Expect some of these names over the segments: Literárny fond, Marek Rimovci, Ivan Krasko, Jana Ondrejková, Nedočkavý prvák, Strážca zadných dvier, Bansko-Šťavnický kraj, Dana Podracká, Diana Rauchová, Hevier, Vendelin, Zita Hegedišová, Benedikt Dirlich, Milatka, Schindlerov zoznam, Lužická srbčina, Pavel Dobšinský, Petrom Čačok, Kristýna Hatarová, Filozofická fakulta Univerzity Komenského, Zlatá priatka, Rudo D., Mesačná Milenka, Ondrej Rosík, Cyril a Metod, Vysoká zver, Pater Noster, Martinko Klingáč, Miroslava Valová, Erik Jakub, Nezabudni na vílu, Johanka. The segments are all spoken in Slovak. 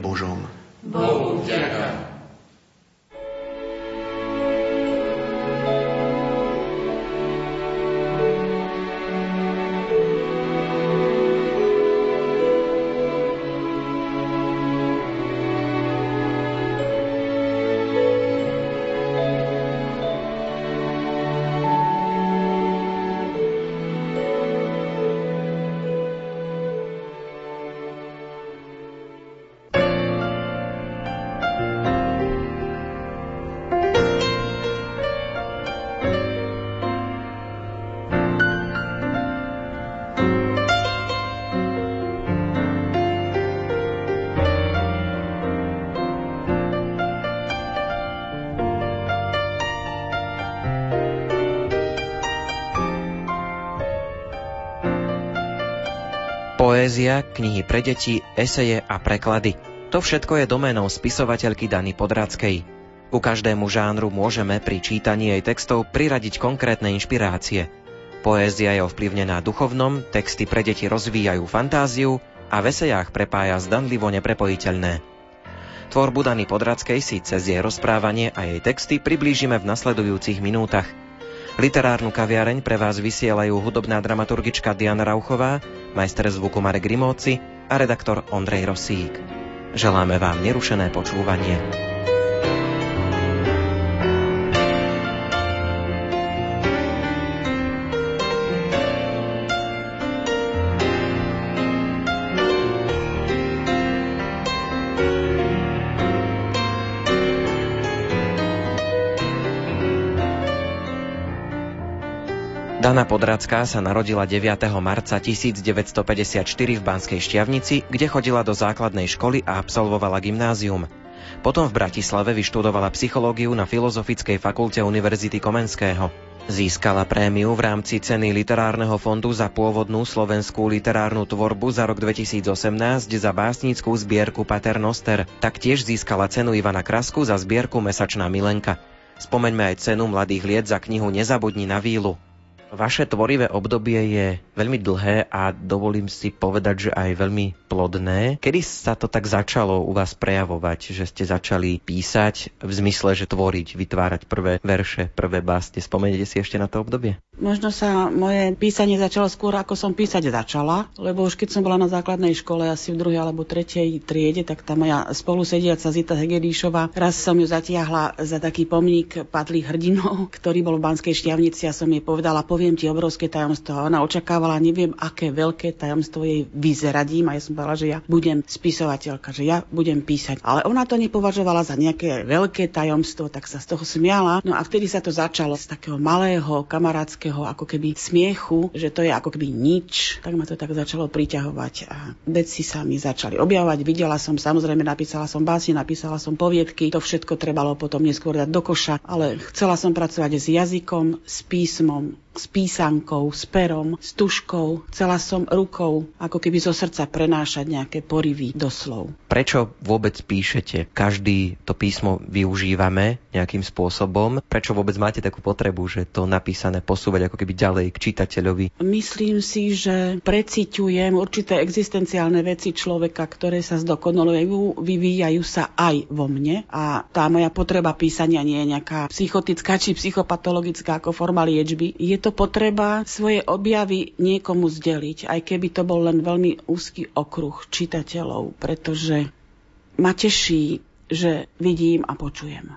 Božom. Bohu vďaka. Poézia, knihy pre deti, eseje a preklady. To všetko je doménou spisovateľky Dany Podrackej. Ku každému žánru môžeme pri čítaní jej textov priradiť konkrétne inšpirácie. Poézia je ovplyvnená duchovnom, texty pre deti rozvíjajú fantáziu a v esejách prepája zdanlivo neprepojiteľné. Tvorbu Dany Podrackej si cez jej rozprávanie a jej texty priblížime v nasledujúcich minútach. Literárnu kaviareň pre vás vysielajú hudobná dramaturgička Diana Rauchová, majster zvuku Marek Rimovci a redaktor Ondrej Rosík. Želáme vám nerušené počúvanie. Dana Podracká sa narodila 9. marca 1954 v Banskej Šťavnici, kde chodila do základnej školy a absolvovala gymnázium. Potom v Bratislave vyštudovala psychológiu na Filozofickej fakulte Univerzity Komenského. Získala prémiu v rámci ceny Literárneho fondu za pôvodnú slovenskú literárnu tvorbu za rok 2018 za básnickú zbierku Pater Noster. Taktiež získala cenu Ivana Krasku za zbierku Mesačná Milenka. Spomeňme aj cenu mladých liet za knihu Nezabudni na vílu. Vaše tvorivé obdobie je veľmi dlhé a dovolím si povedať, že aj veľmi plodné. Kedy sa to tak začalo u vás prejavovať, že ste začali písať v zmysle, že tvoriť, vytvárať prvé verše, prvé básne? Spomeniete si ešte na to obdobie? Možno sa moje písanie začalo skôr, ako som písať začala, lebo už keď som bola na základnej škole asi v 2. alebo 3. triede, tak tá moja spolusediaca Zita Hegedišová, raz som ju zatiahla za taký pomník padlých hrdinov, ktorý bol v Banskej Šťavnici, a som jej povedala: poviem ti obrovské tajomstvo. A ona očakávala, neviem, aké veľké tajomstvo jej vyzradím. A ja som povedala, že ja budem spisovateľka, že ja budem písať. Ale ona to nepovažovala za nejaké veľké tajomstvo, tak sa z toho smiala. No a vtedy sa to začalo z takého malého, kamarátskeho, ako keby smiechu, že to je ako keby nič. Tak ma to tak začalo priťahovať a veci sa mi začali objavovať. Videla som, samozrejme, napísala som básne, napísala som poviedky. To všetko trebalo potom neskôr dať do koša, ale chcela som pracovať s jazykom, s písmom, s písankou, s perom, s tuškou. Chcela som rukou, ako keby zo srdca, prenášať nejaké porivy do slov. Prečo vôbec píšete? Každý to písmo využívame nejakým spôsobom. Prečo vôbec máte takú potrebu, že to napísané posúvať ako keby ďalej k čitateľovi? Myslím si, že preciťujem určité existenciálne veci človeka, ktoré sa zdokonalujú, vyvíjajú sa aj vo mne. A tá moja potreba písania nie je nejaká psychotická či psychopatologická ako forma liečby. Je to potreba svoje objavy niekomu zdeliť, aj keby to bol len veľmi úzky okruh čitateľov, pretože ma teší, že vidím a počujem.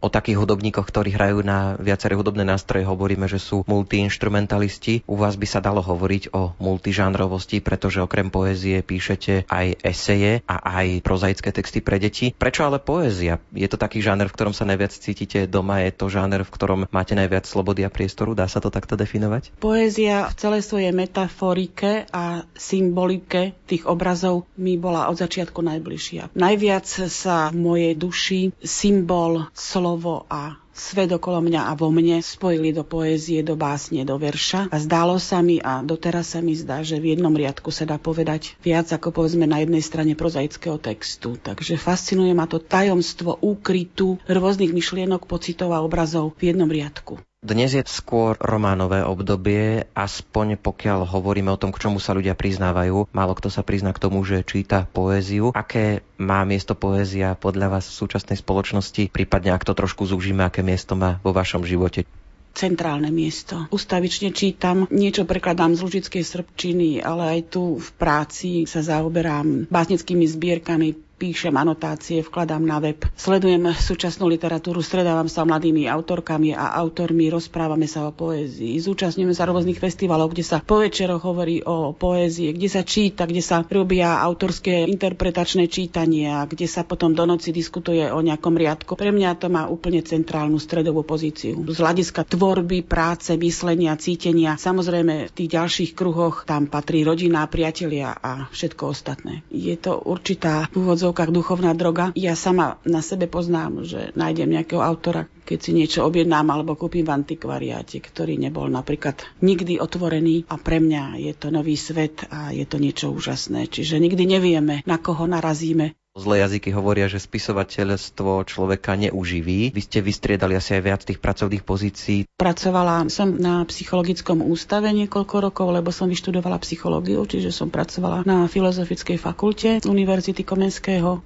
O takých hudobníkoch, ktorí hrajú na viaceré hudobné nástroje, hovoríme, že sú multiinštrumentalisti. U vás by sa dalo hovoriť o multižánrovosti, pretože okrem poézie píšete aj eseje a aj prozaické texty pre deti. Prečo ale poézia? Je to taký žáner, v ktorom sa najviac cítite doma? Je to žáner, v ktorom máte najviac slobody a priestoru? Dá sa to takto definovať? Poézia v celej svojej metaforike a symbolike tých obrazov mi bola od začiatku najbližšia. Najviac sa v mojej duši symbol, slovo a svet okolo mňa a vo mne spojili do poézie, do básne, do verša. A zdálo sa mi a doteraz sa mi zdá, že v jednom riadku sa dá povedať viac ako povedzme na jednej strane prozaického textu. Takže fascinuje ma to tajomstvo úkrytu rôznych myšlienok, pocitov a obrazov v jednom riadku. Dnes je skôr románové obdobie, aspoň pokiaľ hovoríme o tom, k čomu sa ľudia priznávajú. Málo kto sa prizná k tomu, že číta poéziu. Aké má miesto poézia podľa vás v súčasnej spoločnosti? Prípadne, ak to trošku zúžime, aké miesto má vo vašom živote? Centrálne miesto. Ustavične čítam, niečo prekladám z Lužickej srbčiny, ale aj tu v práci sa zaoberám básnickými zbierkami, píšem anotácie, vkladám na web. Sledujem súčasnú literatúru, stredávam sa mladými autorkami a autormi, rozprávame sa o poézii. Zúčastňujeme sa rôznych festivalov, kde sa po večeroch hovorí o poézii, kde sa číta, kde sa robia autorské interpretačné čítania, kde sa potom do noci diskutuje o nejakom riadku. Pre mňa to má úplne centrálnu stredovú pozíciu. Z hľadiska tvorby, práce, myslenia, cítenia. Samozrejme v tých ďalších kruhoch tam patrí rodina, priatelia a všetko ostatné. Je to určitá duchovná droga. Ja sama na sebe poznám, že nájdem nejakého autora, keď si niečo objednám alebo kúpim v antikvariáte, ktorý nebol napríklad nikdy otvorený a pre mňa je to nový svet a je to niečo úžasné. Čiže nikdy nevieme, na koho narazíme. Zlé jazyky hovoria, že spisovateľstvo človeka neuživí. Vy ste vystriedali asi aj viac tých pracovných pozícií. Pracovala som na psychologickom ústave niekoľko rokov, lebo som vyštudovala psychológiu, čiže som pracovala na Filozofickej fakulte Univerzity Komenského.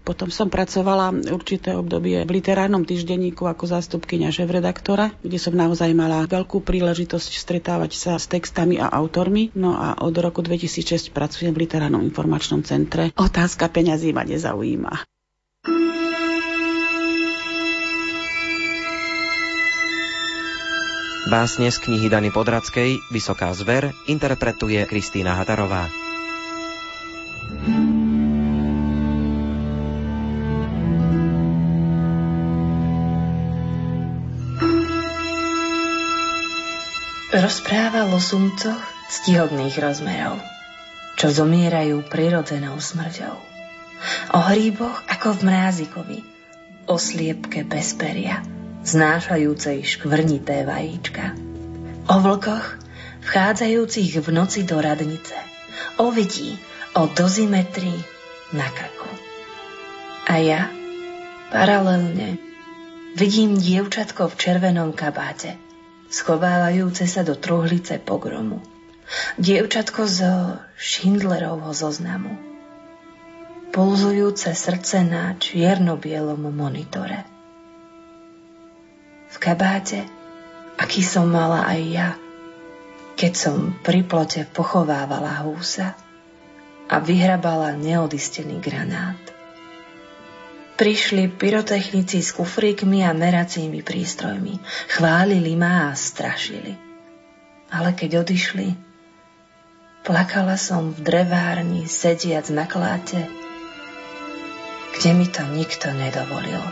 Potom som pracovala určité obdobie v Literárnom týždenníku ako zástupkyňa šéfredaktora, kde som naozaj mala veľkú príležitosť stretávať sa s textami a autormi. No a od roku 2006 pracujem v Literárnom informačnom centre. Otázka peňazí ma nezaujíma. Básne z knihy Dany Podrackej Vysoká zver interpretuje Kristýna Hatarová. Rozprával o sumcoch ctihodných rozmerov, čo zomierajú prirodzenou smrťou. O hríboch ako v mrázikovi, o sliepke bez peria, znášajúcej škvrnité vajíčka. O vlkoch, vchádzajúcich v noci do radnice, o vidí, o dozimetri na krku. A ja, paralelne, vidím dievčatko v červenom kabáte, schovávajúce sa do truhlice pogromu. Dievčatko zo Schindlerovho zoznamu. Pulzujúce srdce na čierno-bielom monitore. V kabáte, aký som mala aj ja, keď som pri plote pochovávala húsa a vyhrabala neodistený granát. Prišli pyrotechnici s kufríkmi a meracími prístrojmi. Chválili ma a strašili. Ale keď odišli, plakala som v drevárni, sediac na kláte, kde mi to nikto nedovolil.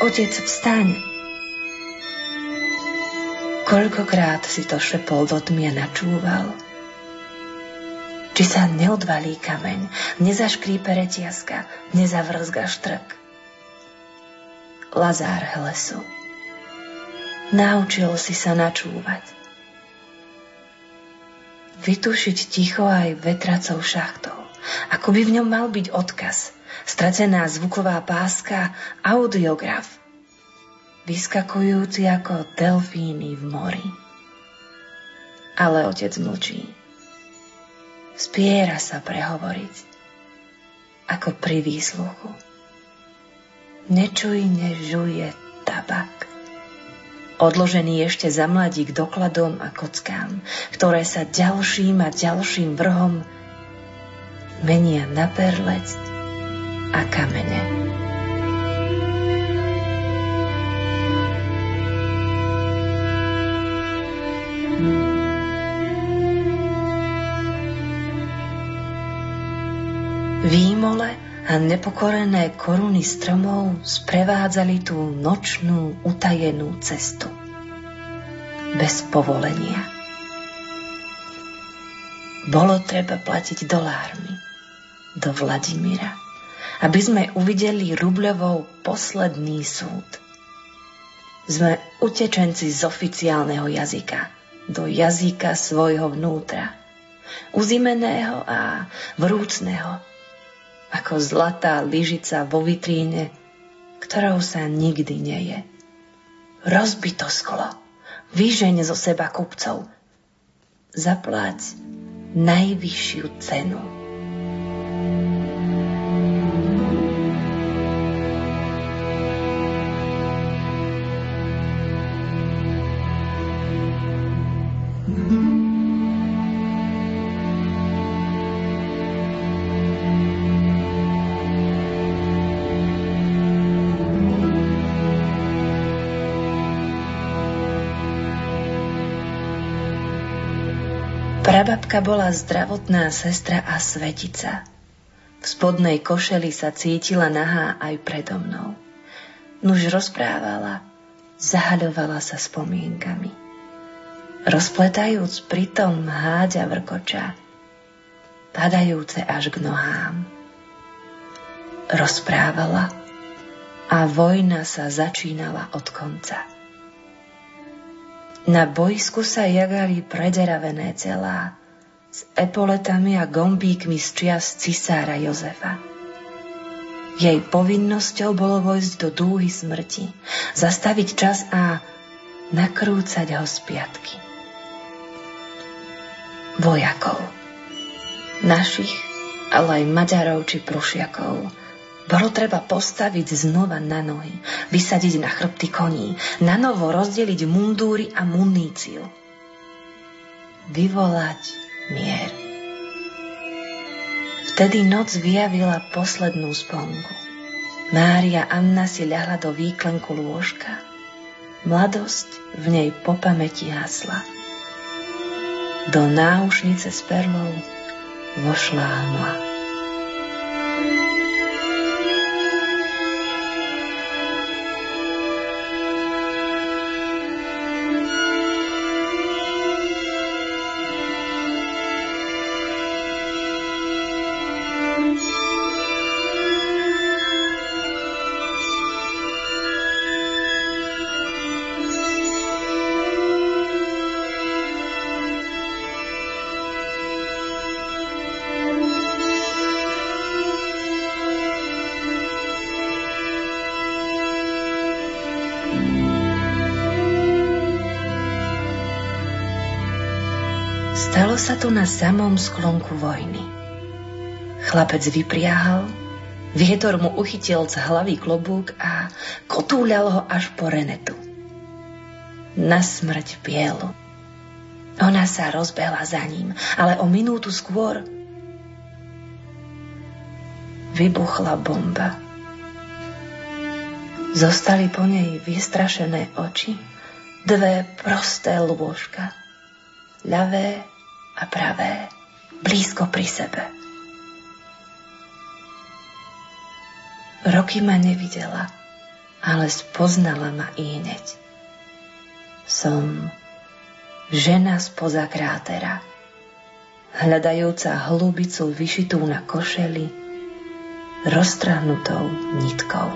Otec, vstaň! Koľkokrát si to šepol do tmy a načúval? Či sa neodvalí kameň, nezaškrípe retiaska, nezavrzga štrk? Lazár hlesu. Naučil si sa načúvať. Vytušiť ticho aj vetracou šachtou. Ako by v ňom mal byť odkaz. Stratená zvuková páska, audiograf, vyskakujúci ako delfíny v mori. Ale otec mlčí. Spiera sa prehovoriť, ako pri výsluchu. Nečujne žuje tabak, odložený ešte za mladík dokladom a kockám, ktoré sa ďalším a ďalším vrhom menia na perlec a kamene. Výmole a nepokorené koruny stromov sprevádzali tú nočnú utajenú cestu. Bez povolenia. Bolo treba platiť dolármi do Vladimíra, aby sme uvideli Rubľovou posledný súd. Sme utečenci z oficiálneho jazyka do jazyka svojho vnútra, uzimeného a vrúcneho, ako zlatá lyžica vo vitríne, ktorou sa nikdy neje. Rozbito sklo, vyžeň zo seba kupcov, zaplať najvyššiu cenu. Prababka bola zdravotná sestra a svetica. V spodnej košeli sa cítila nahá aj predo mnou. Nuž rozprávala, zahaľovala sa spomienkami. Rozpletajúc pritom háďa vrkoča, padajúce až k nohám. Rozprávala a vojna sa začínala od konca. Na bojsku sa jagali prederavené telá s epoletami a gombíkmi z čias cisára Jozefa. Jej povinnosťou bolo vojsť do dúhy smrti, zastaviť čas a nakrúcať ho z piatky. Vojakov, našich, ale aj Maďarov či Prušiakov, bolo treba postaviť znova na nohy, vysadiť na chrbty koní, na novo rozdeliť mundúry a muníciu. Vyvolať mier. Vtedy noc vyjavila poslednú sponku. Mária Anna si ľahla do výklenku lôžka. Mladosť v nej po pamäti hasla. Do náušnice s perlou vošla hmla. Stalo sa to na samom sklonku vojny. Chlapec vypriahal, vietor mu uchytil z hlavy klobúk a kotúľal ho až po Renetu. Na smrť pielu. Ona sa rozbehla za ním, ale o minútu skôr vybuchla bomba. Zostali po nej vystrašené oči, dve prosté lôžka. Ľavé a pravé, blízko pri sebe. Roky ma nevidela, ale spoznala ma ihneď. Som žena spoza krátera, hľadajúca holubicu vyšitú na košeli roztrahnutou nitkou.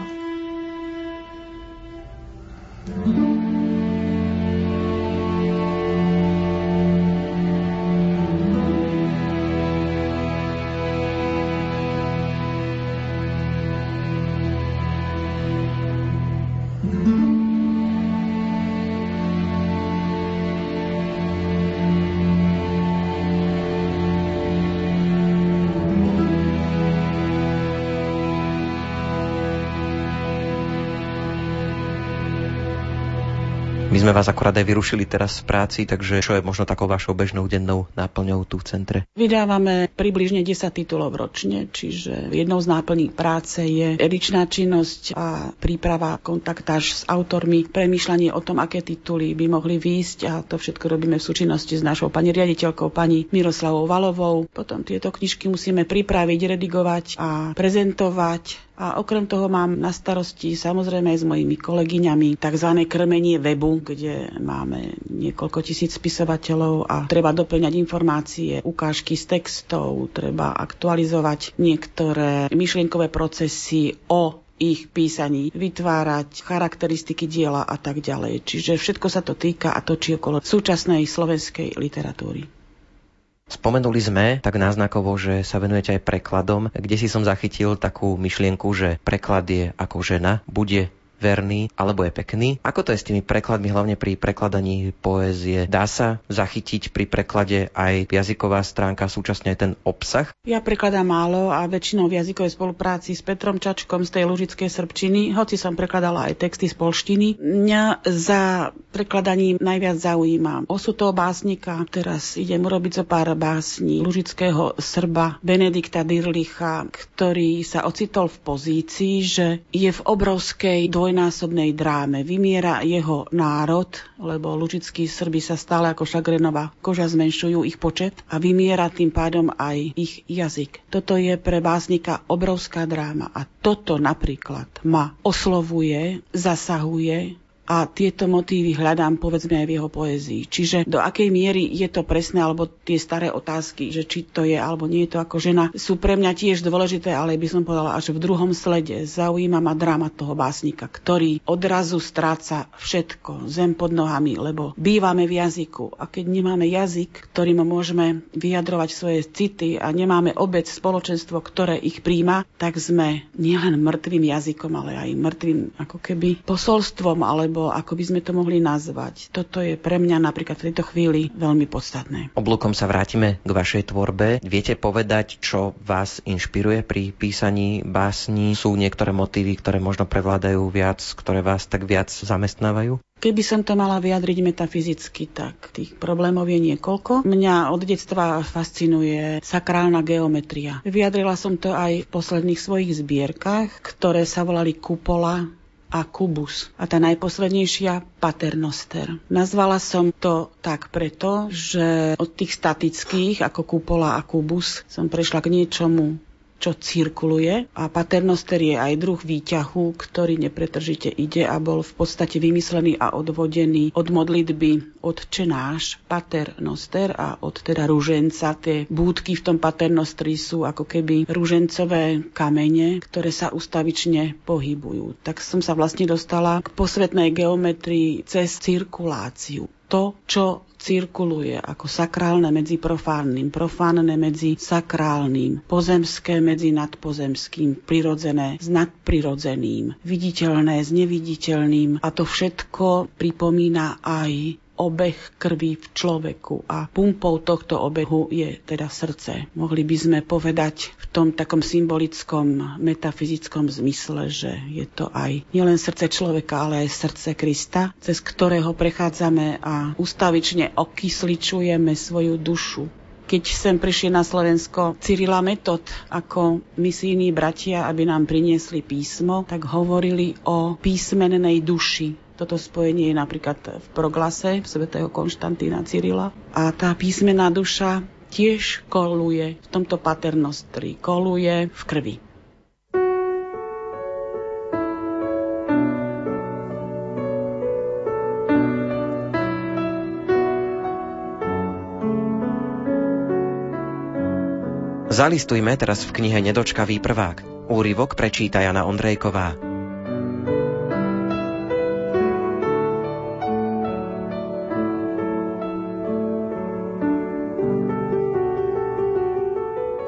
My sme vás akorát aj vyrušili teraz v práci, takže čo je možno takou vašou bežnou dennou náplňou tu v centre? Vydávame približne 10 titulov ročne, čiže jednou z náplní práce je edičná činnosť a príprava, kontaktáž s autormi, premýšľanie o tom, aké tituly by mohli výjsť, a to všetko robíme v súčinnosti s našou pani riaditeľkou, pani Miroslavou Valovou. Potom tieto knižky musíme pripraviť, redigovať a prezentovať. A okrem toho mám na starosti samozrejme aj s mojimi kolegyňami tzv. Krmenie webu, kde máme niekoľko tisíc spisovateľov a treba doplňať informácie, ukážky z textov, treba aktualizovať niektoré myšlienkové procesy o ich písaní, vytvárať charakteristiky diela a tak ďalej. Čiže všetko sa to týka a točí okolo súčasnej slovenskej literatúry. Spomenuli sme tak náznakovo, že sa venujete aj prekladom, kde si som zachytil takú myšlienku, že preklad je ako žena, bude verný alebo je pekný. Ako to je s tými prekladmi, hlavne pri prekladaní poézie? Dá sa zachytiť pri preklade aj jazyková stránka, súčasne aj ten obsah? Ja prekladám málo a väčšinou v jazykovej spolupráci s Petrom Čačkom z tej Lužickej srbčiny, hoci som prekladala aj texty z polštiny. Mňa za prekladaním najviac zaujíma osud toho básnika. Teraz idem urobiť zo pár básní lužického Srba Benedikta Dirlicha, ktorý sa ocitol v pozícii, že je v obrovskej dvojnásobnej dráme. Vymiera jeho národ, lebo lužickí Srbi sa stále ako šagrenová koža zmenšujú ich počet a vymiera tým pádom aj ich jazyk. Toto je pre básnika obrovská dráma a toto napríklad ma oslovuje, zasahuje a tieto motívy hľadám povedzme aj v jeho poézii. Čiže do akej miery je to presné, alebo tie staré otázky, že či to je alebo nie je to ako žena, sú pre mňa tiež dôležité, ale by som povedala až v druhom slede. Zaujíma ma drama toho básnika, ktorý odrazu stráca všetko, zem pod nohami, lebo bývame v jazyku a keď nemáme jazyk, ktorým môžeme vyjadrovať svoje city a nemáme obec, spoločenstvo, ktoré ich príjma, tak sme nielen mŕtvým jazykom, ale aj mŕtvým ako keby posolstvom, ale ako by sme to mohli nazvať. Toto je pre mňa napríklad v tejto chvíli veľmi podstatné. Oblúkom sa vrátime k vašej tvorbe. Viete povedať, čo vás inšpiruje pri písaní básní? Sú niektoré motívy, ktoré možno prevládajú viac, ktoré vás tak viac zamestnávajú? Keby som to mala vyjadriť metafyzicky, tak tých problémov je niekoľko. Mňa od detstva fascinuje sakrálna geometria. Vyjadrila som to aj v posledných svojich zbierkach, ktoré sa volali Kupola a Kubus. A tá najposlednejšia Pater Noster. Nazvala som to tak preto, že od tých statických, ako Kupola a Kubus, som prešla k niečomu, čo cirkuluje. A Pater Noster je aj druh výťahu, ktorý nepretržite ide a bol v podstate vymyslený a odvodený od modlitby Otče náš, Pater Noster, a od teda ruženca. Tie búdky v tom Pater Nostri sú ako keby ružencové kamene, ktoré sa ustavične pohybujú. Tak som sa vlastne dostala k posvetnej geometrii cez cirkuláciu. To, čo cirkuluje ako sakrálne medzi profánnym, profánne medzi sakrálnym, pozemské medzi nadpozemským, prirodzené s nadprirodzeným, viditeľné s neviditeľným, a to všetko pripomína aj obeh krvi v človeku a pumpou tohto obehu je teda srdce. Mohli by sme povedať v tom takom symbolickom, metafyzickom zmysle, že je to aj nielen srdce človeka, ale aj srdce Krista, cez ktorého prechádzame a ustavične okysličujeme svoju dušu. Keď sem prišiel na Slovensko Cyril a Metod ako misijní bratia, aby nám priniesli písmo, tak hovorili o písmennej duši. Toto spojenie je napríklad v proglase svätého Konštantína Cyrila. A tá písmená duša tiež koluje v tomto Pater Nostri, koluje v krvi. Zalistujme teraz v knihe Nedočkavý prvák. Úryvok prečíta Jana Ondrejková.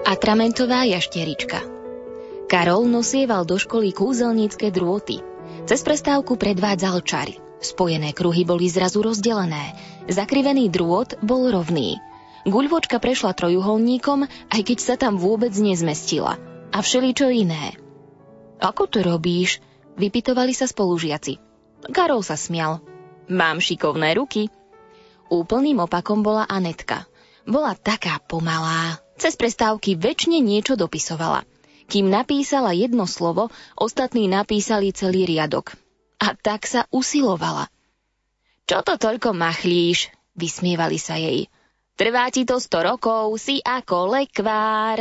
Atramentová jaštierička. Karol nosieval do školy kúzelnícke drôty. Cez prestávku predvádzal čary. Spojené kruhy boli zrazu rozdelené. Zakrivený drôt bol rovný. Guľvočka prešla trojuholníkom, aj keď sa tam vôbec nezmestila. A všeličo iné. Ako to robíš? Vypytovali sa spolužiaci. Karol sa smial. Mám šikovné ruky. Úplným opakom bola Anetka. Bola taká pomalá. Cez prestávky večne niečo dopisovala. Kým napísala jedno slovo, ostatní napísali celý riadok. A tak sa usilovala. Čo to toľko machlíš? Vysmievali sa jej. Trvá ti to 100 rokov, si ako lekvár.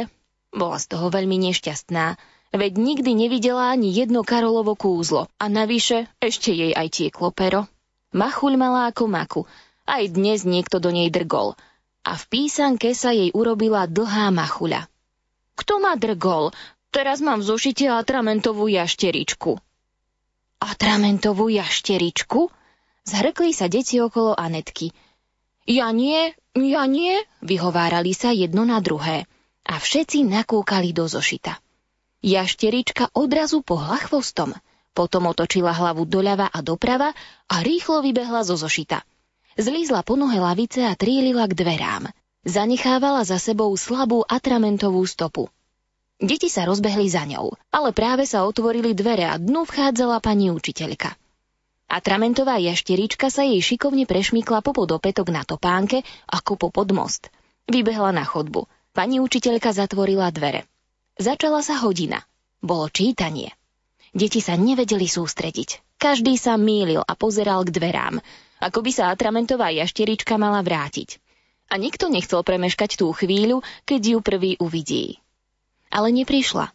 Bola z toho veľmi nešťastná, veď nikdy nevidela ani jedno Karolovo kúzlo a navyše ešte jej aj tieklo pero. Machuľ mala ako maku, aj dnes niekto do nej drgol a v písanke sa jej urobila dlhá machuľa. Kto ma drgol? Teraz mám v zošite atramentovú jašteričku. Atramentovú jašteričku? Zhrkli sa deti okolo Anetky. Ja nie, vyhovárali sa jedno na druhé a všetci nakúkali do zošita. Jašterička odrazu pohla chvostom, potom otočila hlavu doľava a doprava a rýchlo vybehla zo zošita. Zlízla po nohe lavice a trýlila k dverám. Zanechávala za sebou slabú atramentovú stopu. Deti sa rozbehli za ňou, ale práve sa otvorili dvere a dnu vchádzala pani učiteľka. Atramentová jašterička sa jej šikovne prešmykla popod opätok na topánke ako popod most. Vybehla na chodbu. Pani učiteľka zatvorila dvere. Začala sa hodina. Bolo čítanie. Deti sa nevedeli sústrediť. Každý sa mýlil a pozeral k dverám, ako by sa atramentová jašterička mala vrátiť. A nikto nechcel premeškať tú chvíľu, keď ju prvý uvidí. Ale neprišla.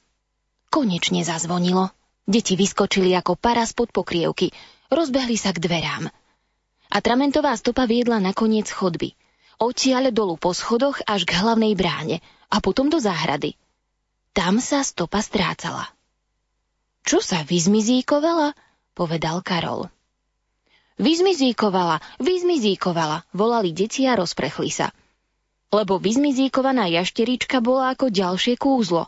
Konečne zazvonilo. Deti vyskočili ako para spod pokrievky. Rozbehli sa k dverám. Atramentová stopa viedla na koniec chodby. Odtiaľ dolu po schodoch až k hlavnej bráne a potom do záhrady. Tam sa stopa strácala. Čo sa vyzmizíkovala? Povedal Karol. Vyzmizíkovala, volali deti a rozprchli sa. Lebo vyzmizíkovaná jašterička bola ako ďalšie kúzlo.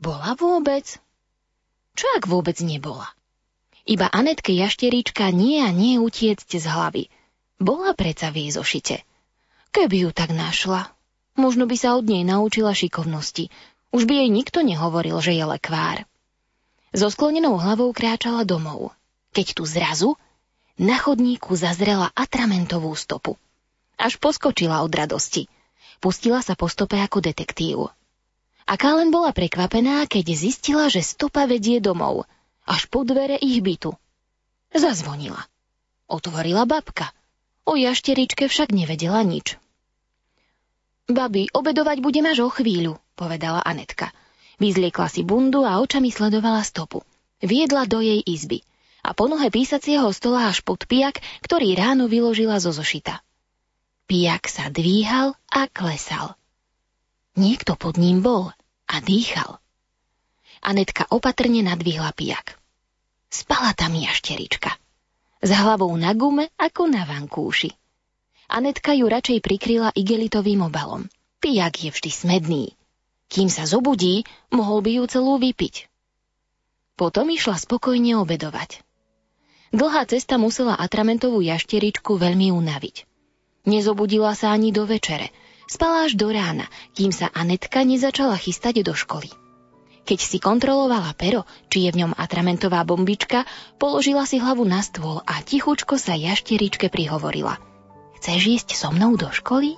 Bola vôbec? Čo ak vôbec nebola? Iba Anetke jašterička nie a nie utiecť z hlavy. Bola predsa v jej zošite. Keby ju tak našla, možno by sa od nej naučila šikovnosti. Už by jej nikto nehovoril, že je lekvár. So sklonenou hlavou kráčala domov. Keď tu zrazu na chodníku zazrela atramentovú stopu. Až poskočila od radosti. Pustila sa po stope ako detektív. Aká len bola prekvapená, keď zistila, že stopa vedie domov. Až po dvere ich bytu. Zazvonila. Otvorila babka. O jašteričke však nevedela nič. Babi, obedovať budem až o chvíľu, povedala Anetka. Vyzliekla si bundu a očami sledovala stopu. Viedla do jej izby. A po nohe písacieho stola až pod pijak, ktorý ráno vyložila zo zošita. Pijak sa dvíhal a klesal. Niekto pod ním bol a dýchal. Anetka opatrne nadvihla pijak. Spala tam jašterička. S hlavou na gume ako na vankúši. Anetka ju radšej prikryla igelitovým obalom. Pijak je vždy smedný. Kým sa zobudí, mohol by ju celú vypiť. Potom išla spokojne obedovať. Dlhá cesta musela atramentovú jašteričku veľmi unaviť. Nezobudila sa ani do večere. Spala až do rána, kým sa Anetka nezačala chystať do školy. Keď si kontrolovala pero, či je v ňom atramentová bombička, položila si hlavu na stôl a tichučko sa jašteričke prihovorila. Chceš ísť so mnou do školy?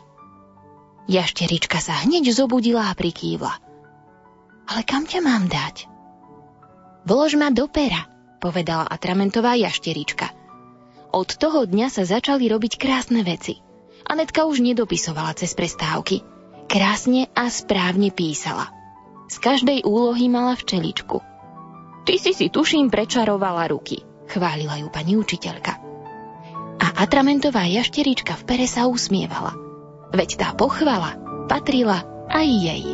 Jašterička sa hneď zobudila a prikývla. Ale kam ťa mám dať? Vlož ma do pera, povedala atramentová jašterička. Od toho dňa sa začali robiť krásne veci. Anetka už nedopisovala cez prestávky. Krásne a správne písala. Z každej úlohy mala včeličku. Ty si tuším prečarovala ruky, chválila ju pani učiteľka. A atramentová jašterička v pere sa usmievala. Veď tá pochvala patrila aj jej.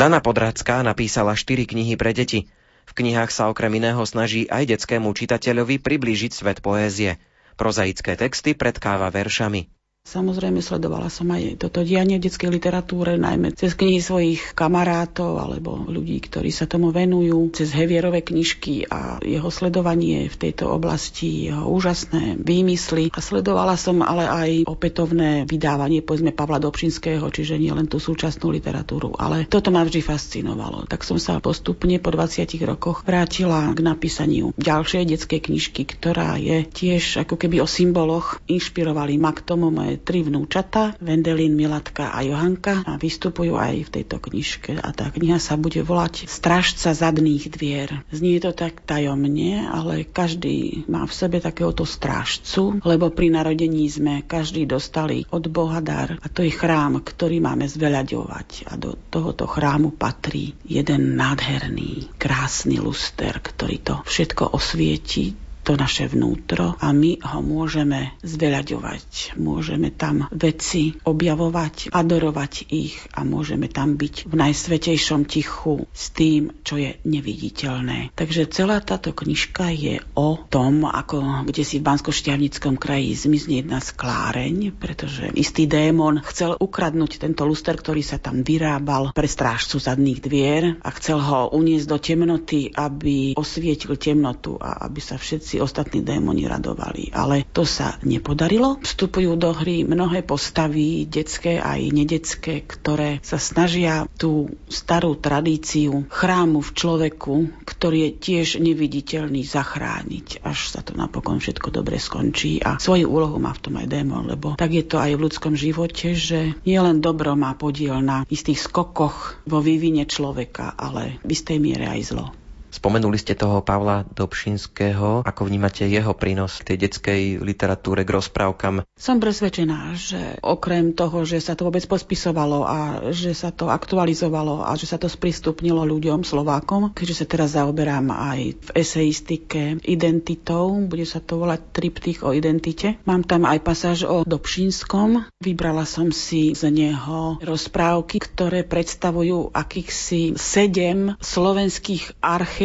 Dana Podracká napísala 4 knihy pre deti. V knihách sa okrem iného snaží aj detskému čitateľovi priblížiť svet poézie. Prozaické texty predkáva veršami. Samozrejme sledovala som aj toto dianie v detskej literatúre, najmä cez knihy svojich kamarátov alebo ľudí, ktorí sa tomu venujú, cez Hevierove knižky a jeho sledovanie v tejto oblasti, jeho úžasné výmysly. A sledovala som ale aj opätovné vydávanie, povedzme, Pavla Dobšinského, čiže nie len tú súčasnú literatúru, ale toto ma vždy fascinovalo. Tak som sa postupne po 20 rokoch vrátila k napísaniu ďalšej detskej knižky, ktorá je tiež ako keby o symboloch. Inšpirovali ma k tomu tri vnúčata, Vendelin, Milatka a Johanka, a vystupujú aj v tejto knižke. A tá kniha sa bude volať Strážca zadných dvier. Znie to tak tajomne, ale každý má v sebe takéhoto strážcu, lebo pri narodení sme každý dostali od Boha dar, a to je chrám, ktorý máme zveľaďovať. A do tohoto chrámu patrí jeden nádherný, krásny luster, ktorý to všetko osvietí, to naše vnútro, a my ho môžeme zveľaďovať. Môžeme tam veci objavovať, adorovať ich a môžeme tam byť v najsvätejšom tichu s tým, čo je neviditeľné. Takže celá táto knižka je o tom, ako kde si v Bansko-Šťavnickom kraji zmizne jedna skláreň, pretože istý démon chcel ukradnúť tento luster, ktorý sa tam vyrábal pre strážcu zadných dvier, a chcel ho uniesť do temnoty, aby osvietil temnotu a aby sa všetci ostatní démoni radovali, ale to sa nepodarilo. Vstupujú do hry mnohé postavy, detské aj nedetské, ktoré sa snažia tú starú tradíciu chrámu v človeku, ktorý je tiež neviditeľný, zachrániť, až sa to napokon všetko dobre skončí. A svoju úlohu má v tom aj démon, lebo tak je to aj v ľudskom živote, že nielen dobro má podiel na istých skokoch vo vývine človeka, ale v istej miere aj zlo. Spomenuli ste toho Pavla Dobšinského. Ako vnímate jeho prínos k tej detskej literatúre, k rozprávkam? Som presvedčená, že okrem toho, že sa to vôbec pospisovalo a že sa to aktualizovalo a že sa to sprístupnilo ľuďom, Slovákom, keďže sa teraz zaoberám aj v eseistike identitou, bude sa to volať triptych o identite. Mám tam aj pasáž o Dobšinskom. Vybrala som si z neho rozprávky, ktoré predstavujú akýchsi 7 slovenských archetypov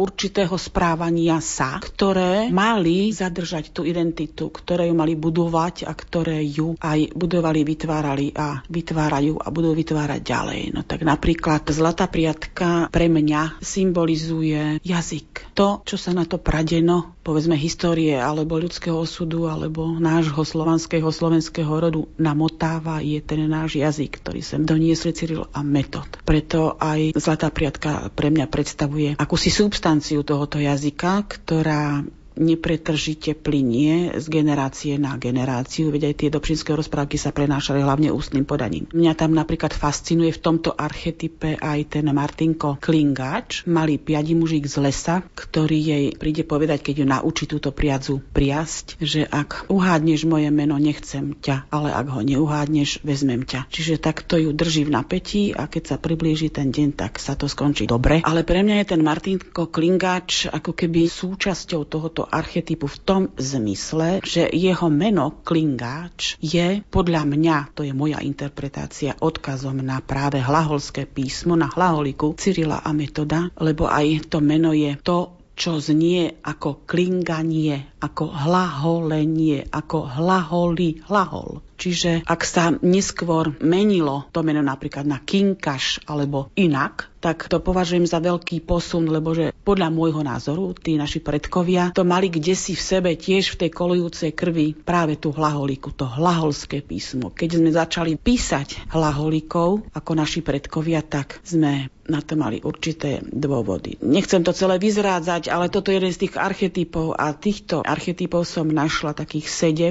určitého správania sa, ktoré mali zadržať tú identitu, ktoré ju mali budovať a ktoré ju aj budovali, vytvárali a vytvárajú a budú vytvárať ďalej. No tak napríklad Zlatá priatka pre mňa symbolizuje jazyk. To, čo sa na to pradeno, povedzme, histórie alebo ľudského osudu alebo nášho slovanského, slovenského rodu namotáva, je ten náš jazyk, ktorý sem doniesli Cyril a Metod. Preto aj Zlatá priatka pre mňa predstavuje akúsi substanciu tohoto jazyka, ktorá nepretržite plinie z generácie na generáciu. Veď aj tie dobšinské rozprávky sa prenášali hlavne ústnym podaním. Mňa tam napríklad fascinuje v tomto archetype aj ten Martinko Klingáč, malý piadi mužík z lesa, ktorý jej príde povedať, keď ju naučí túto priadzu priasť, že ak uhádneš moje meno, nechcem ťa, ale ak ho neuhádneš, vezmem ťa. Čiže takto ju drží v napätí a keď sa priblíži ten deň, tak sa to skončí dobre. Ale pre mňa je ten Martinko Klingáč ako keby súčasťou tohoto archetypu v tom zmysle, že jeho meno Klingáč je podľa mňa, to je moja interpretácia, odkazom na práve hlaholské písmo, na hlaholiku Cyrila a Metoda, lebo aj to meno je to, čo znie ako klinganie, ako hlaholenie, ako hlaholi, hlahol. Čiže ak sa neskôr menilo to meno napríklad na Kinkaš alebo inak, tak to považujem za veľký posun, lebo že podľa môjho názoru tí naši predkovia to mali kdesi v sebe tiež v tej kolujúcej krvi práve tú hlaholiku, to hlaholské písmo. Keď sme začali písať hlaholikov ako naši predkovia, tak sme na to mali určité dôvody. Nechcem to celé vyzrádzať, ale toto je jeden z tých archetypov a týchto archetypov som našla takých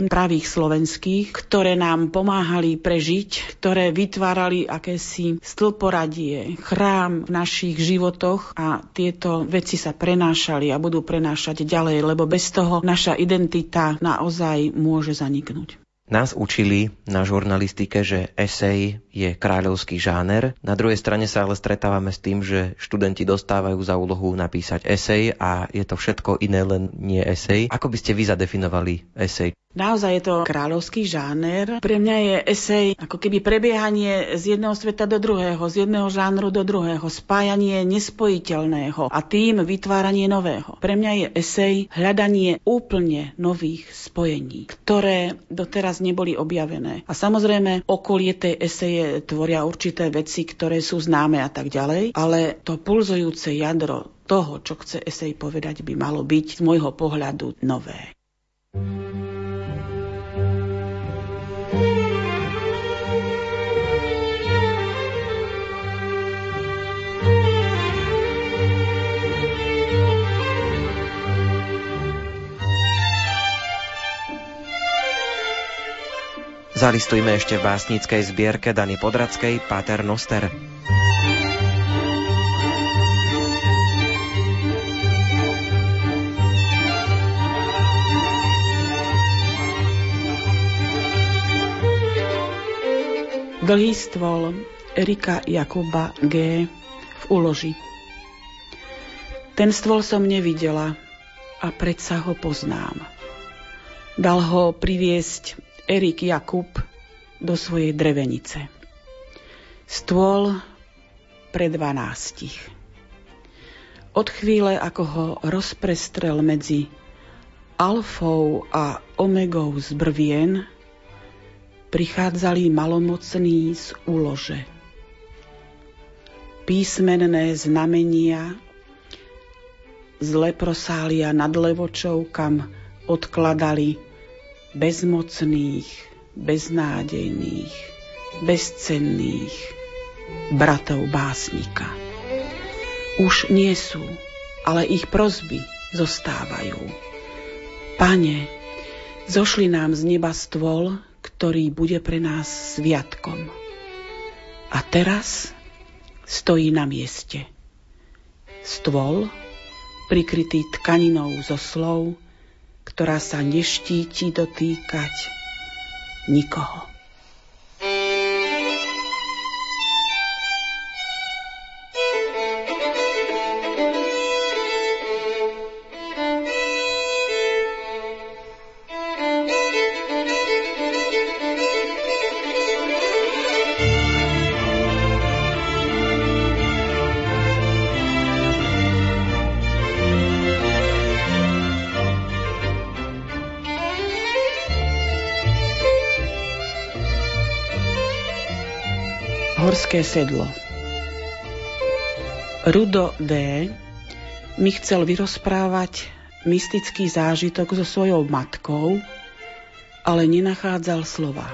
7 pravých slovenských, ktoré nám pomáhali prežiť, ktoré vytvárali akési stĺporadie, chrám v našich životoch, a tieto veci sa prenášali a budú prenášať ďalej, lebo bez toho naša identita naozaj môže zaniknúť. Nás učili na žurnalistike, že esej je kráľovský žáner. Na druhej strane sa ale stretávame s tým, že študenti dostávajú za úlohu napísať esej a je to všetko iné, len nie esej. Ako by ste vy zadefinovali esej? Naozaj je to kráľovský žáner. Pre mňa je esej ako keby prebiehanie z jedného sveta do druhého, z jedného žánru do druhého, spájanie nespojiteľného a tým vytváranie nového. Pre mňa je esej hľadanie úplne nových spojení, ktoré doteraz neboli objavené. A samozrejme, okolie tej eseje tvoria určité veci, ktoré sú známe a tak ďalej, ale to pulzujúce jadro toho, čo chce esej povedať, by malo byť z môjho pohľadu nové. Zalistujme ešte v básnickej zbierke Dany Podrackej Pater Noster. Dlhý stôl Erika Jakuba G. v úloži. Ten stôl som nevidela a predsa ho poznám. Dal ho priviesť Erik Jakub do svojej drevenice. Stôl pre 12. Od chvíle, ako ho rozprestrel medzi alfou a omegou z brvien, prichádzali malomocní z úlože. Písmenné znamenia z leprosália nad levočou, kam odkladali bezmocných, beznádejných, bezcenných bratov básnika. Už nie sú, ale ich prosby zostávajú. Pane, zošli nám z neba stôl, ktorý bude pre nás sviatkom. A teraz stojí na mieste. Stôl, prikrytý tkaninou zo slov, ktorá sa neštíti dotýkať nikoho. Horské sedlo. Rudo D. mi chcel vyrozprávať mystický zážitok so svojou matkou, ale nenachádzal slova.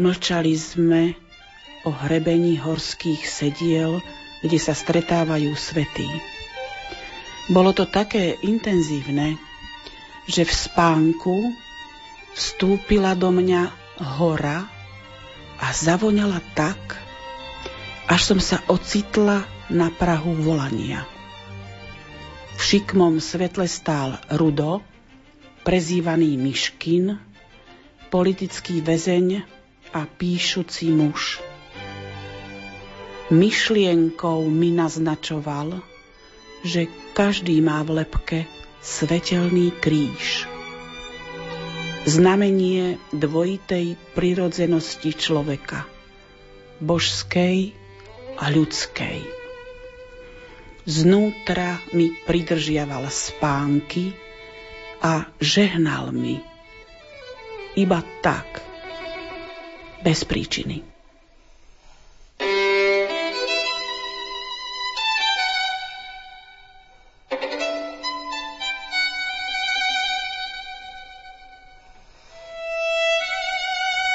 Mlčali sme o hrebení horských sediel, kde sa stretávajú svety. Bolo to také intenzívne, že v spánku vstúpila do mňa hora a zavoňala tak, až som sa ocitla na prahu volania. V šikmom svetle stál Rudo, prezývaný Miškin, politický väzeň a píšuci muž. Myšlienkou mi naznačoval, že každý má v lebke svetelný kríž. Znamenie dvojitej prirodzenosti človeka, božskej a ľudskej. Znútra mi pridržiaval spánky a žehnal mi. Iba tak, bez príčiny.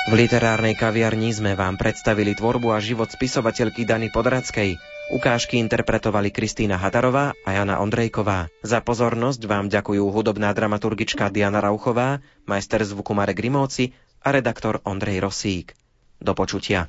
V literárnej kaviarni sme vám predstavili tvorbu a život spisovateľky Dany Podrackej. Ukážky interpretovali Kristýna Hatarová a Jana Ondrejková. Za pozornosť vám ďakujú hudobná dramaturgička Diana Rauchová, majster zvuku Marek Rimovci a redaktor Ondrej Rosík. Do počutia.